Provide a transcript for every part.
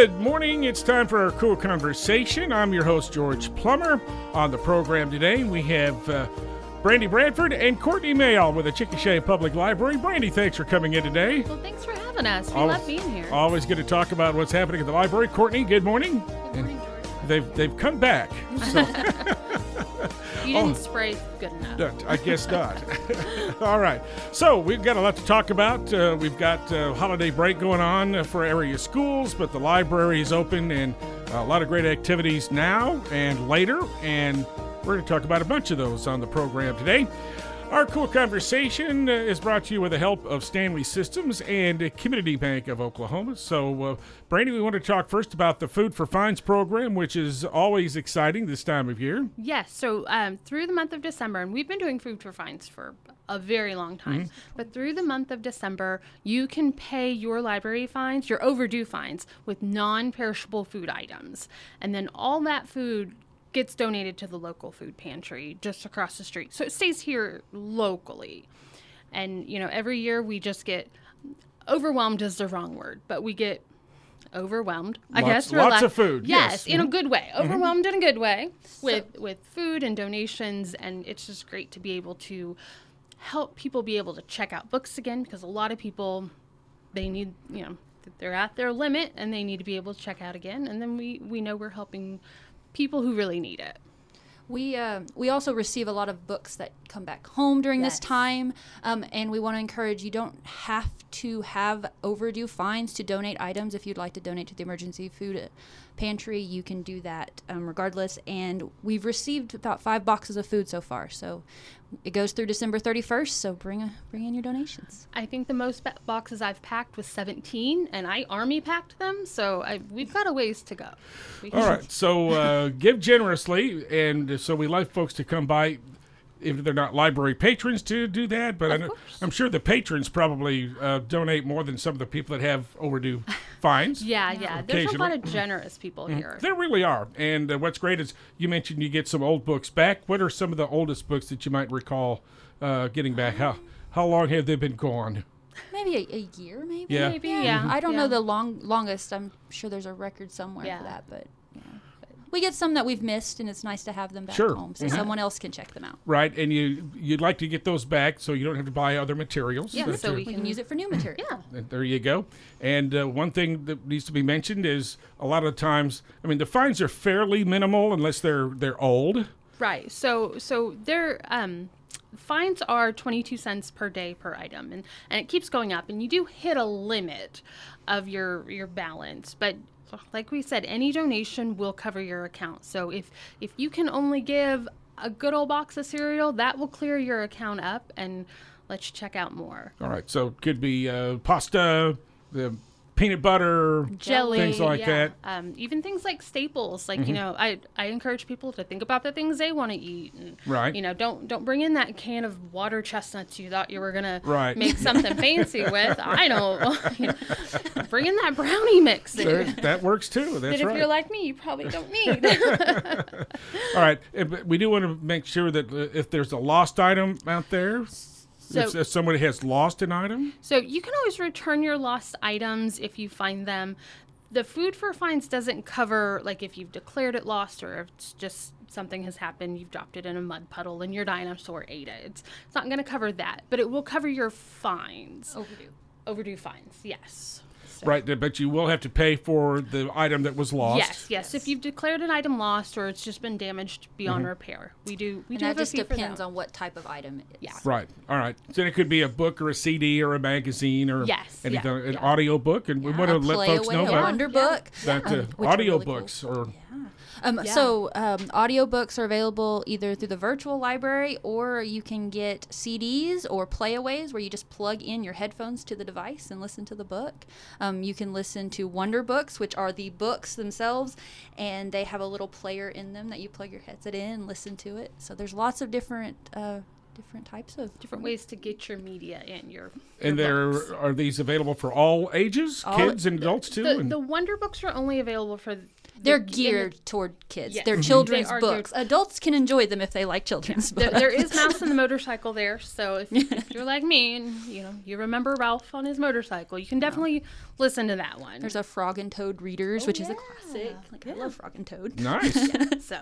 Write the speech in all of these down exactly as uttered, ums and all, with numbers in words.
Good morning. It's time for our Cool Conversation. I'm your host, George Plummer. On the program today, we have uh, Brandy Bradford and Courtney Mayall with the Chickasha Public Library. Brandy, thanks for coming in today. Well, thanks for having us. We always love being here. Always good to talk about what's happening at the library. Courtney, good morning. Good morning, George. They've, they've come back. So. You didn't oh, spray good enough. I guess not. All right. So we've got a lot to talk about. Uh, we've got a holiday break going on for area schools, but the library is open and a lot of great activities now and later. And we're going to talk about a bunch of those on the program today. Our Cool Conversation is brought to you with the help of Stanley Systems and Community Bank of Oklahoma. So, uh, Brandy, we want to talk first about the Food for Finds program, which is always exciting this time of year. Yes. So um, through the month of December, and we've been doing Food for Finds for a very long time. Mm-hmm. But through the month of December, you can pay your library fines, your overdue fines, with non-perishable food items. And then all that food gets donated to the local food pantry just across the street. So it stays here locally. And, you know, every year we just get overwhelmed is the wrong word, but we get overwhelmed, I lots, guess. Lots of food. Yes, yes. in mm-hmm. a good way. Overwhelmed mm-hmm. in a good way with, so. with food and donations. And it's just great to be able to help people be able to check out books again, because a lot of people, they need, you know, they're at their limit and they need to be able to check out again. And then we, we know we're helping people who really need it. We uh, we also receive a lot of books that come back home during yes. this time, um, and we want to encourage you don't have to have overdue fines to donate items. If you'd like to donate to the emergency food pantry, you can do that um, regardless. And we've received about five boxes of food so far, so it goes through December thirty-first, so bring a, bring in your donations. I think the most ba- boxes I've packed was seventeen, and I army packed them, so I, we've got a ways to go. We All right, so uh, give generously, and so we like folks to come by if they're not library patrons to do that, but I know, I'm sure the patrons probably uh, donate more than some of the people that have overdue fines. Yeah, yeah. There's a lot of generous people here. There really are. And uh, what's great is you mentioned you get some old books back. What are some of the oldest books that you might recall uh, getting back? How how long have they been gone? Maybe a, a year, maybe? Yeah. Maybe, yeah. yeah. Mm-hmm. I don't yeah. know the long longest. I'm sure there's a record somewhere yeah. for that, but... We get some that we've missed, and it's nice to have them back sure. home so mm-hmm. someone else can check them out. Right, and you, you'd like to get those back so you don't have to buy other materials. Yeah, so we can use it for new material. Yeah. And there you go. And uh, one thing that needs to be mentioned is a lot of times, I mean, the fines are fairly minimal unless they're they're old. Right, so so they're... Um, fines are twenty-two cents per day per item, and, and it keeps going up, and you do hit a limit of your your balance, but... Like we said, any donation will cover your account. So if, if you can only give a good old box of cereal, that will clear your account up and let you check out more. All right. So it could be uh, pasta, the peanut butter, jelly, things like yeah. that. Um, even things like staples. Like, mm-hmm. you know, I, I encourage people to think about the things they want to eat. And, right. You know, don't don't bring in that can of water chestnuts you thought you were going right. to make something fancy with. I don't. You know, bring in that brownie mix. There, that works too. That's that if right. you're like me, you probably don't need. All right. We do want to make sure that if there's a lost item out there. So, if, if somebody has lost an item? So you can always return your lost items if you find them. The Food for Fines doesn't cover, like, if you've declared it lost or if it's just something has happened, you've dropped it in a mud puddle and your dinosaur ate it. It's, it's not going to cover that, but it will cover your fines. Overdue. Overdue fines, yes. So. Right, but you will have to pay for the item that was lost. Yes, yes. yes. If you've declared an item lost or it's just been damaged beyond mm-hmm. repair, we do. We and do that have just a fee depends for that. On what type of item it is. Yeah. Right. All right. So it could be a book or a C D or a magazine or yes, anything, yeah, an yeah. audio book, and yeah. we want to a let folks know about book. That yeah. uh, audio really books cool. or. Yeah. Um, yeah. So um, audiobooks are available either through the virtual library, or you can get C Ds or playaways where you just plug in your headphones to the device and listen to the book. Um, you can listen to Wonder Books, which are the books themselves, and they have a little player in them that you plug your headset in and listen to it. So there's lots of different uh, different types of different ways to get your media and your, your and there books. Are these available for all ages, all, kids and adults too? The, and the Wonder Books are only available for They're geared the, toward kids. Yes. They're mm-hmm. children's they books. Geared. Adults can enjoy them if they like children's yeah. books. There, there is Mouse and the Motorcycle there, so if, if you're like me and you know you remember Ralph on his motorcycle, you can definitely oh. listen to that one. There's a Frog and Toad Readers, oh, which yeah. is a classic. Like yeah. I love Frog and Toad. Nice. yeah, so.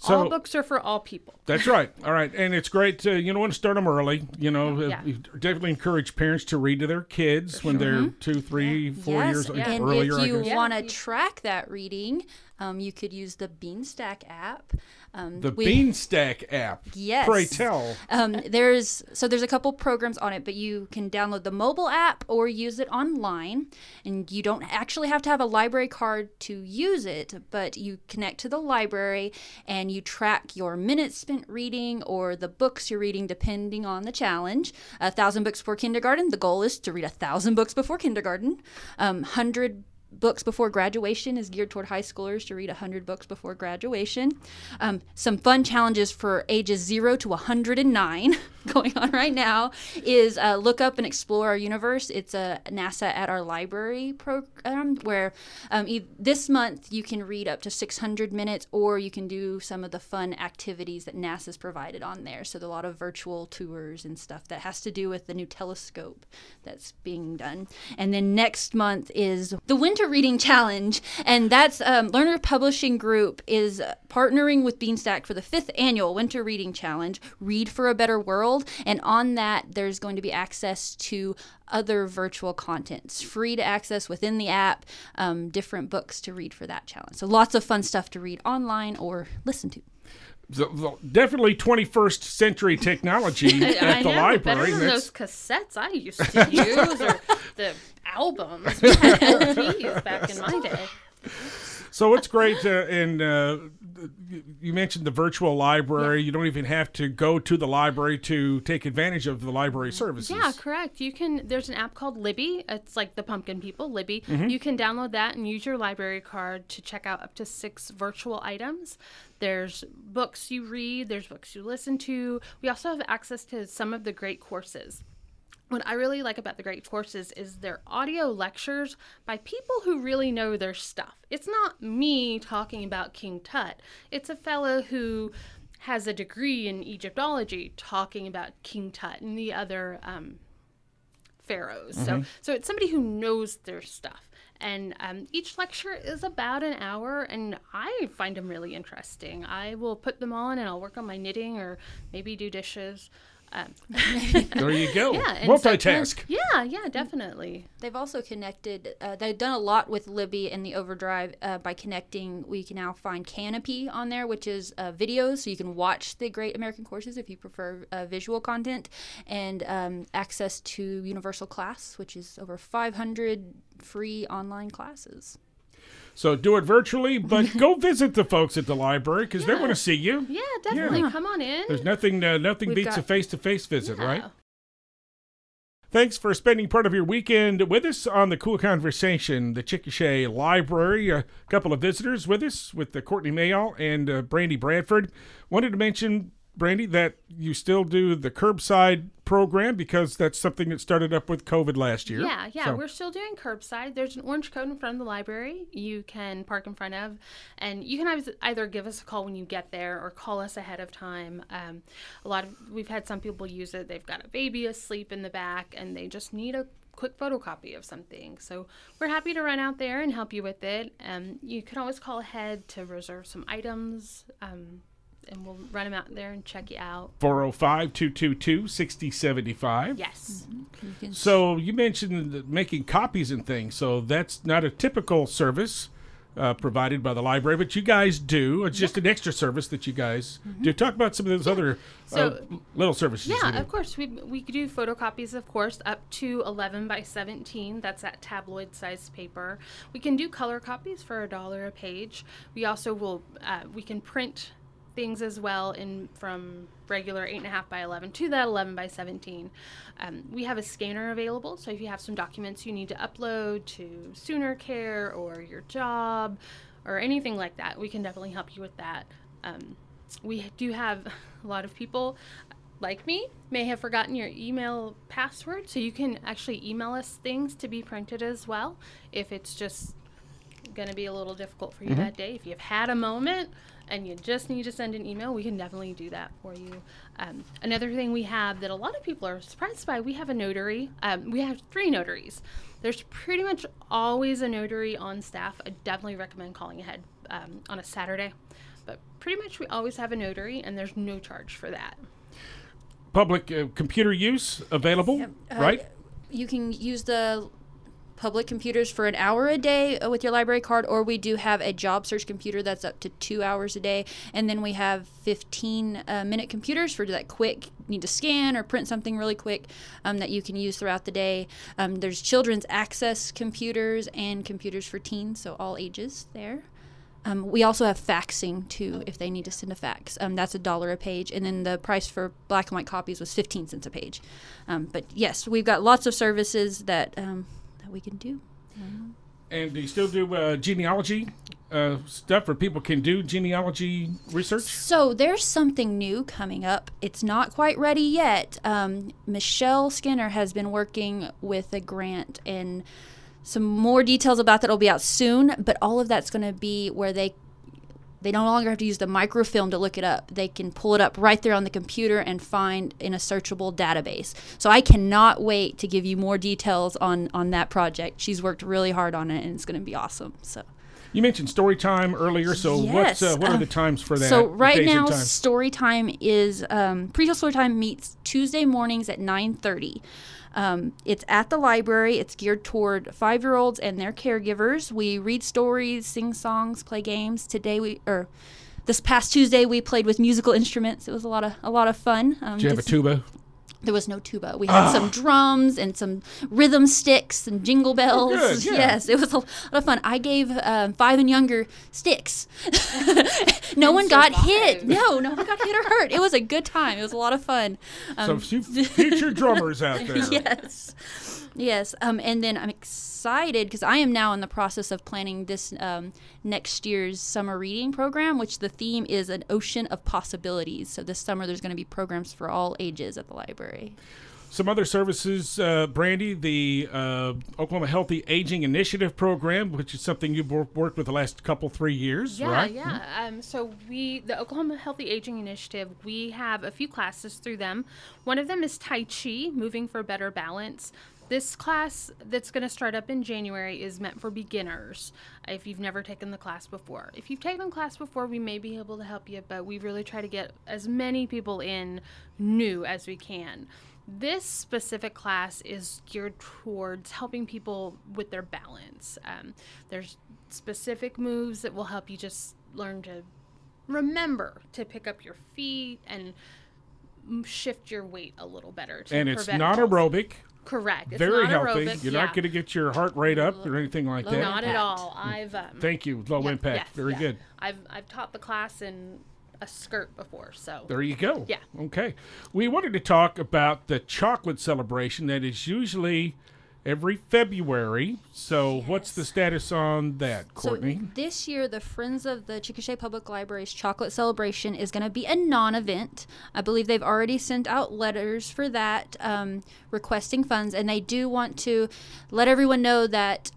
So, all books are for all people. That's right. All right. And it's great to, you know, want to start them early. You know, yeah. uh, definitely encourage parents to read to their kids for when sure. they're mm-hmm. two, three, yeah. four yes. years yeah. and earlier. If you want to yeah. track that reading, um, you could use the Beanstack app. Um, the we, Beanstack app. Yes. Pray tell. Um, there's so there's a couple programs on it, but you can download the mobile app or use it online. And you don't actually have to have a library card to use it, but you connect to the library and you track your minutes spent reading or the books you're reading depending on the challenge. A thousand books before kindergarten. The goal is to read a thousand books before kindergarten. Um, hundred Books Before Graduation is geared toward high schoolers to read one hundred books before graduation. Um, some fun challenges for ages zero to one hundred nine going on right now is uh, Look Up and Explore Our Universe. It's a NASA at Our Library program where um, e- this month you can read up to six hundred minutes, or you can do some of the fun activities that NASA's provided on there. So there are a lot of virtual tours and stuff that has to do with the new telescope that's being done. And then next month is the Winter Reading Challenge, and that's um, Lerner Publishing Group is partnering with Beanstack for the fifth annual Winter Reading Challenge, Read for a Better World, and on that there's going to be access to other virtual contents, free to access within the app, um, different books to read for that challenge. So lots of fun stuff to read online or listen to. So, definitely twenty-first century technology at the know, library. Better than those cassettes I used to use, or the albums we had L Ps back in my day. So it's great, uh, and uh, you mentioned the virtual library. Yeah. You don't even have to go to the library to take advantage of the library services. Yeah, correct. You can. There's an app called Libby. It's like the pumpkin people, Libby. Mm-hmm. You can download that and use your library card to check out up to six virtual items. There's books you read. There's books you listen to. We also have access to some of the great courses. What I really like about the Great Courses is their audio lectures by people who really know their stuff. It's not me talking about King Tut. It's a fellow who has a degree in Egyptology talking about King Tut and the other um, pharaohs. Mm-hmm. So, so it's somebody who knows their stuff. And um, each lecture is about an hour, and I find them really interesting. I will put them on, and I'll work on my knitting or maybe do dishes. Um. There you go. Yeah, multitask. So, yeah, yeah, definitely. They've also connected, uh, they've done a lot with Libby and the Overdrive uh, by connecting. We can now find Canopy on there, which is uh, videos, so you can watch the Great American Courses if you prefer uh, visual content, and um, access to Universal Class, which is over five hundred free online classes. So do it virtually, but go visit the folks at the library because yeah. they want to see you. Yeah, definitely. Yeah. Come on in. There's nothing uh, nothing We've beats got... a face-to-face visit, yeah. right? Thanks for spending part of your weekend with us on The Cool Conversation, the Chickasha Library. A couple of visitors with us, with uh, Courtney Mayall and uh, Brandy Bradford. Wanted to mention, Brandy, that you still do the curbside program because that's something that started up with COVID last year. Yeah, yeah, so. We're still doing curbside. There's an orange code in front of the library you can park in front of, and you can either give us a call when you get there or call us ahead of time. Um, a lot of we've had some people use it. They've got a baby asleep in the back, and they just need a quick photocopy of something. So we're happy to run out there and help you with it. Um, you can always call ahead to reserve some items. Um, And we'll run them out there and check you out. four oh five, two two two, six oh seven five. Yes. Mm-hmm. You can... So you mentioned making copies and things. So that's not a typical service uh, provided by the library, but you guys do. It's yeah. just an extra service that you guys mm-hmm. do. Talk about some of those yeah. other so, uh, little services. Yeah, of course. We we do photocopies, of course, up to eleven by seventeen. That's that tabloid-sized paper. We can do color copies for a dollar a page. We also will, uh, we can print things as well in from regular eight and a half by eleven to that eleven by seventeen. Um, we have a scanner available, so if you have some documents you need to upload to SoonerCare or your job or anything like that, we can definitely help you with that. Um, we do have a lot of people like me may have forgotten your email password, so you can actually email us things to be printed as well if it's just going to be a little difficult for you mm-hmm. that day. If you've had a moment and you just need to send an email, we can definitely do that for you. Um, another thing we have that a lot of people are surprised by, we have a notary. Um, we have three notaries. There's pretty much always a notary on staff. I definitely recommend calling ahead um, on a Saturday. But pretty much we always have a notary, and there's no charge for that. Public uh, computer use available, yep. uh, right? You can use the public computers for an hour a day with your library card, or we do have a job search computer that's up to two hours a day, and then we have fifteen minute computers for that quick need to scan or print something really quick um, that you can use throughout the day. Um, there's children's access computers and computers for teens, so all ages there. Um, we also have faxing, too, if they need to send a fax. Um, that's a dollar a page. And then the price for black and white copies was fifteen cents a page. Um, but, yes, we've got lots of services that um, that we can do. And do you still do uh, genealogy uh, stuff where people can do genealogy research? So there's something new coming up. It's not quite ready yet. Um, Michelle Skinner has been working with a grant in some more details about that will be out soon, but all of that's going to be where they they no longer have to use the microfilm to look it up. They can pull it up right there on the computer and find in a searchable database. So I cannot wait to give you more details on, on that project. She's worked really hard on it, and it's going to be awesome. So you mentioned story time earlier, so yes. what's, uh, what are the times for that? So right now, story time is um, preschool story time meets Tuesday mornings at nine thirty. Um, it's at the library. It's geared toward five-year-olds and their caregivers. We read stories, sing songs, play games. Today we, or this past Tuesday, we played with musical instruments. It was a lot of a lot of fun. Um, Did you have a tuba? There was no tuba. We had oh. some drums and some rhythm sticks and jingle bells. Oh, good, yeah. Yes, it was a lot of fun. I gave um, five and younger sticks. no and one survived. got hit. No, no one got hit or hurt. It was a good time. It was a lot of fun. Um, some future drummers out there. Yes. Yes, um, and then I'm excited because I am now in the process of planning this um, next year's summer reading program, which the theme is an ocean of possibilities. So this summer there's going to be programs for all ages at the library. Some other services, uh, Brandy, the uh, Oklahoma Healthy Aging Initiative program, which is something you've worked with the last couple, three years, yeah, right? Yeah, yeah. Um, so we, the Oklahoma Healthy Aging Initiative, we have a few classes through them. One of them is Tai Chi, Moving for Better Balance. This class that's going to start up in January is meant for beginners if you've never taken the class before. If you've taken the class before, we may be able to help you, but we really try to get as many people in new as we can. This specific class is geared towards helping people with their balance. Um, there's specific moves that will help you just learn to remember to pick up your feet and shift your weight a little better. To and it's not aerobic. Correct. It's very healthy. Aerobic. You're yeah. not going to get your heart rate up low, or anything like low that. Not impact. At all. I've um, thank you. Low yeah, impact. Yes, very yeah. good. I've I've taught the class in a skirt before, so there you go. Yeah. Okay. We wanted to talk about the chocolate celebration that is usually every February. So yes. What's the status on that, Courtney? So this year, the Friends of the Chickasha Public Library's Chocolate Celebration is going to be a non-event. I believe they've already sent out letters for that, um, requesting funds. And they do want to let everyone know that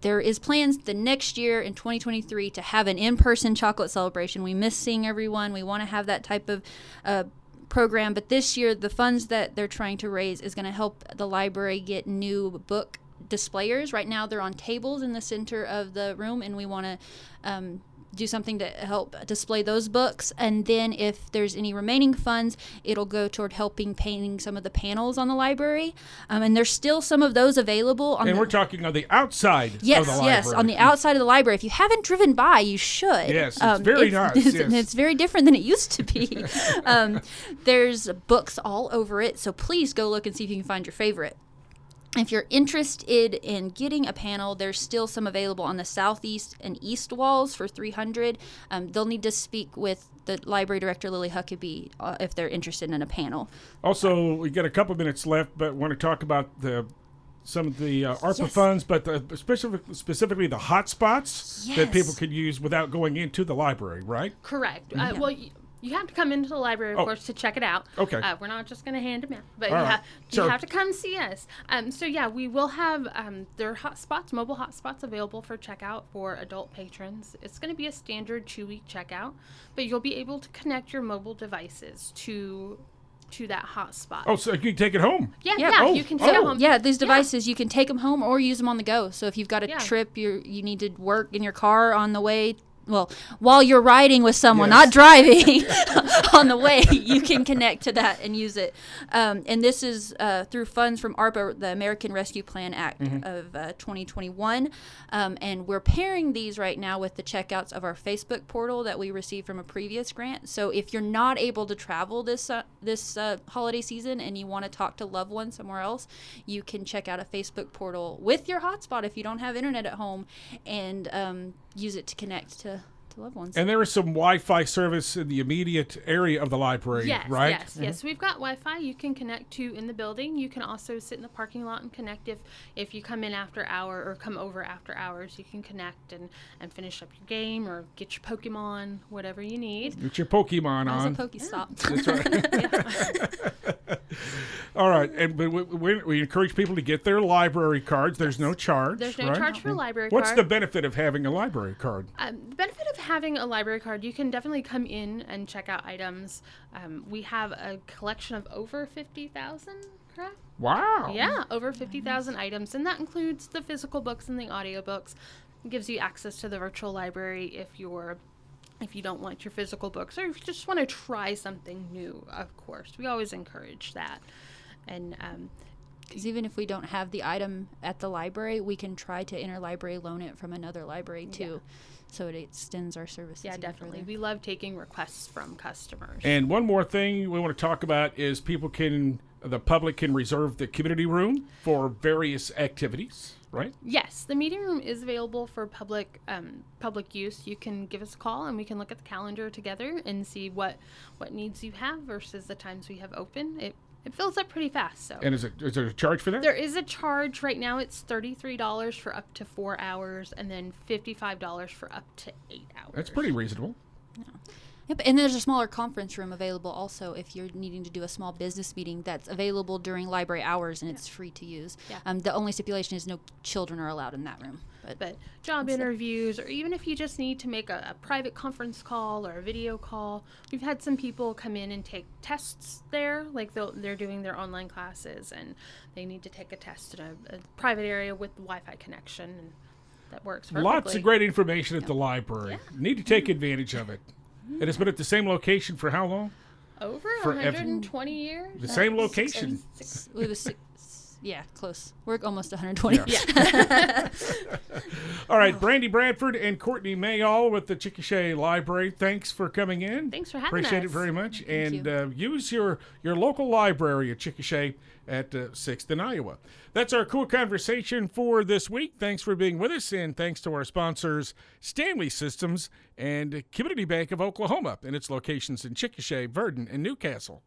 there is plans the next year in twenty twenty-three to have an in-person chocolate celebration. We miss seeing everyone. We want to have that type of uh program, but this year the funds that they're trying to raise is going to help the library get new book displayers. Right now they're on tables in the center of the room, and we want to um, do something to help display those books. And then if there's any remaining funds, it'll go toward helping painting some of the panels on the library. Um, and there's still some of those available. On and the, we're talking on the outside yes, of the library. Yes, yes, on the outside of the library. If you haven't driven by, you should. Yes, it's um, very it's, nice. It's, yes. it's very different than it used to be. um, there's books all over it, so please go look and see if you can find your favorite. If you're interested in getting a panel, there's still some available on the southeast and east walls for three hundred dollars. Um, they'll need to speak with the library director, Lily Huckabee, uh, if they're interested in a panel. Also, we got a couple minutes left, but want to talk about the some of the uh, ARPA yes. funds, but the, specific, specifically the hotspots yes. that people could use without going into the library, right? Correct. Uh, yeah. Well. Y- You have to come into the library, of oh. course, to check it out. Okay. Uh, we're not just going to hand them out, but you, right. ha- sure. you have to come see us. Um, so, yeah, we will have um, their hotspots, mobile hotspots available for checkout for adult patrons. It's going to be a standard two-week checkout, but you'll be able to connect your mobile devices to... to that hotspot. Oh, so you can take it home. Yeah, yeah, yeah. Oh, you can take oh. it home. Yeah, these devices, yeah. you can take them home or use them on the go. So if you've got a yeah. trip, you you need to work in your car on the way, well, while you're riding with someone, yes. not driving, on the way, you can connect to that and use it. Um, and this is uh, through funds from ARPA, the American Rescue Plan Act mm-hmm. of uh, twenty twenty-one. Um, and we're pairing these right now with the checkouts of our Facebook portal that we received from a previous grant. So if you're not able to travel this, uh, this uh, holiday season and you want to talk to loved ones somewhere else, you can check out a Facebook portal with your hotspot if you don't have internet at home and um, use it to connect to to loved ones. And there is some Wi-Fi service in the immediate area of the library, yes, right? Yes, mm-hmm. yes. We've got Wi-Fi you can connect to in the building. You can also sit in the parking lot and connect if, if you come in after hour or come over after hours. You can connect and, and finish up your game or get your Pokemon, whatever you need. Get your Pokemon on. That was a Pokestop. That's right. yeah. All right, and we, we, we encourage people to get their library cards. There's no charge. There's no right? charge for a library What's card. What's the benefit of having a library card? Um, the benefit of having a library card, you can definitely come in and check out items. Um, we have a collection of over fifty thousand, correct? Wow. Yeah, over fifty thousand nice. items, and that includes the physical books and the audiobooks. It gives you access to the virtual library if you're if you don't want your physical books, or if you just want to try something new, of course. We always encourage that. And um, because even if we don't have the item at the library, we can try to interlibrary loan it from another library too. Yeah. So it extends our services. Yeah, definitely. Further. We love taking requests from customers. And one more thing we want to talk about is people can, the public can reserve the community room for various activities. Right? Yes, the meeting room is available for public um, public use. You can give us a call and we can look at the calendar together and see what what needs you have versus the times we have open. It it fills up pretty fast. So. And is, it, is there a charge for that? There is a charge. Right now it's thirty-three dollars for up to four hours and then fifty-five dollars for up to eight hours. That's pretty reasonable. Yeah. Yep, and there's a smaller conference room available also if you're needing to do a small business meeting that's available during library hours and yeah. it's free to use. Yeah. Um, the only stipulation is no children are allowed in that room. But, but job interviews or even if you just need to make a, a private conference call or a video call, we've had some people come in and take tests there, like they're doing their online classes and they need to take a test in a, a private area with Wi-Fi connection. And that works perfectly. Lots of great information at yeah. the library. Yeah. Need to take advantage of it. And it's been at the same location for how long? Over for one hundred twenty ev- years. The That's same location. Six, it was six, yeah, close. We're almost one hundred twenty. Yeah. yeah. All right, Brandy Bradford and Courtney Mayall with the Chickasha Library. Thanks for coming in. Thanks for having Appreciate us. Appreciate it very much. Thank and you. Uh, use your, your local library at Chickasha at uh, sixth and Iowa. That's our cool conversation for this week. Thanks for being with us, and thanks to our sponsors, Stanley Systems and Community Bank of Oklahoma, and its locations in Chickasha, Verdon, and Newcastle.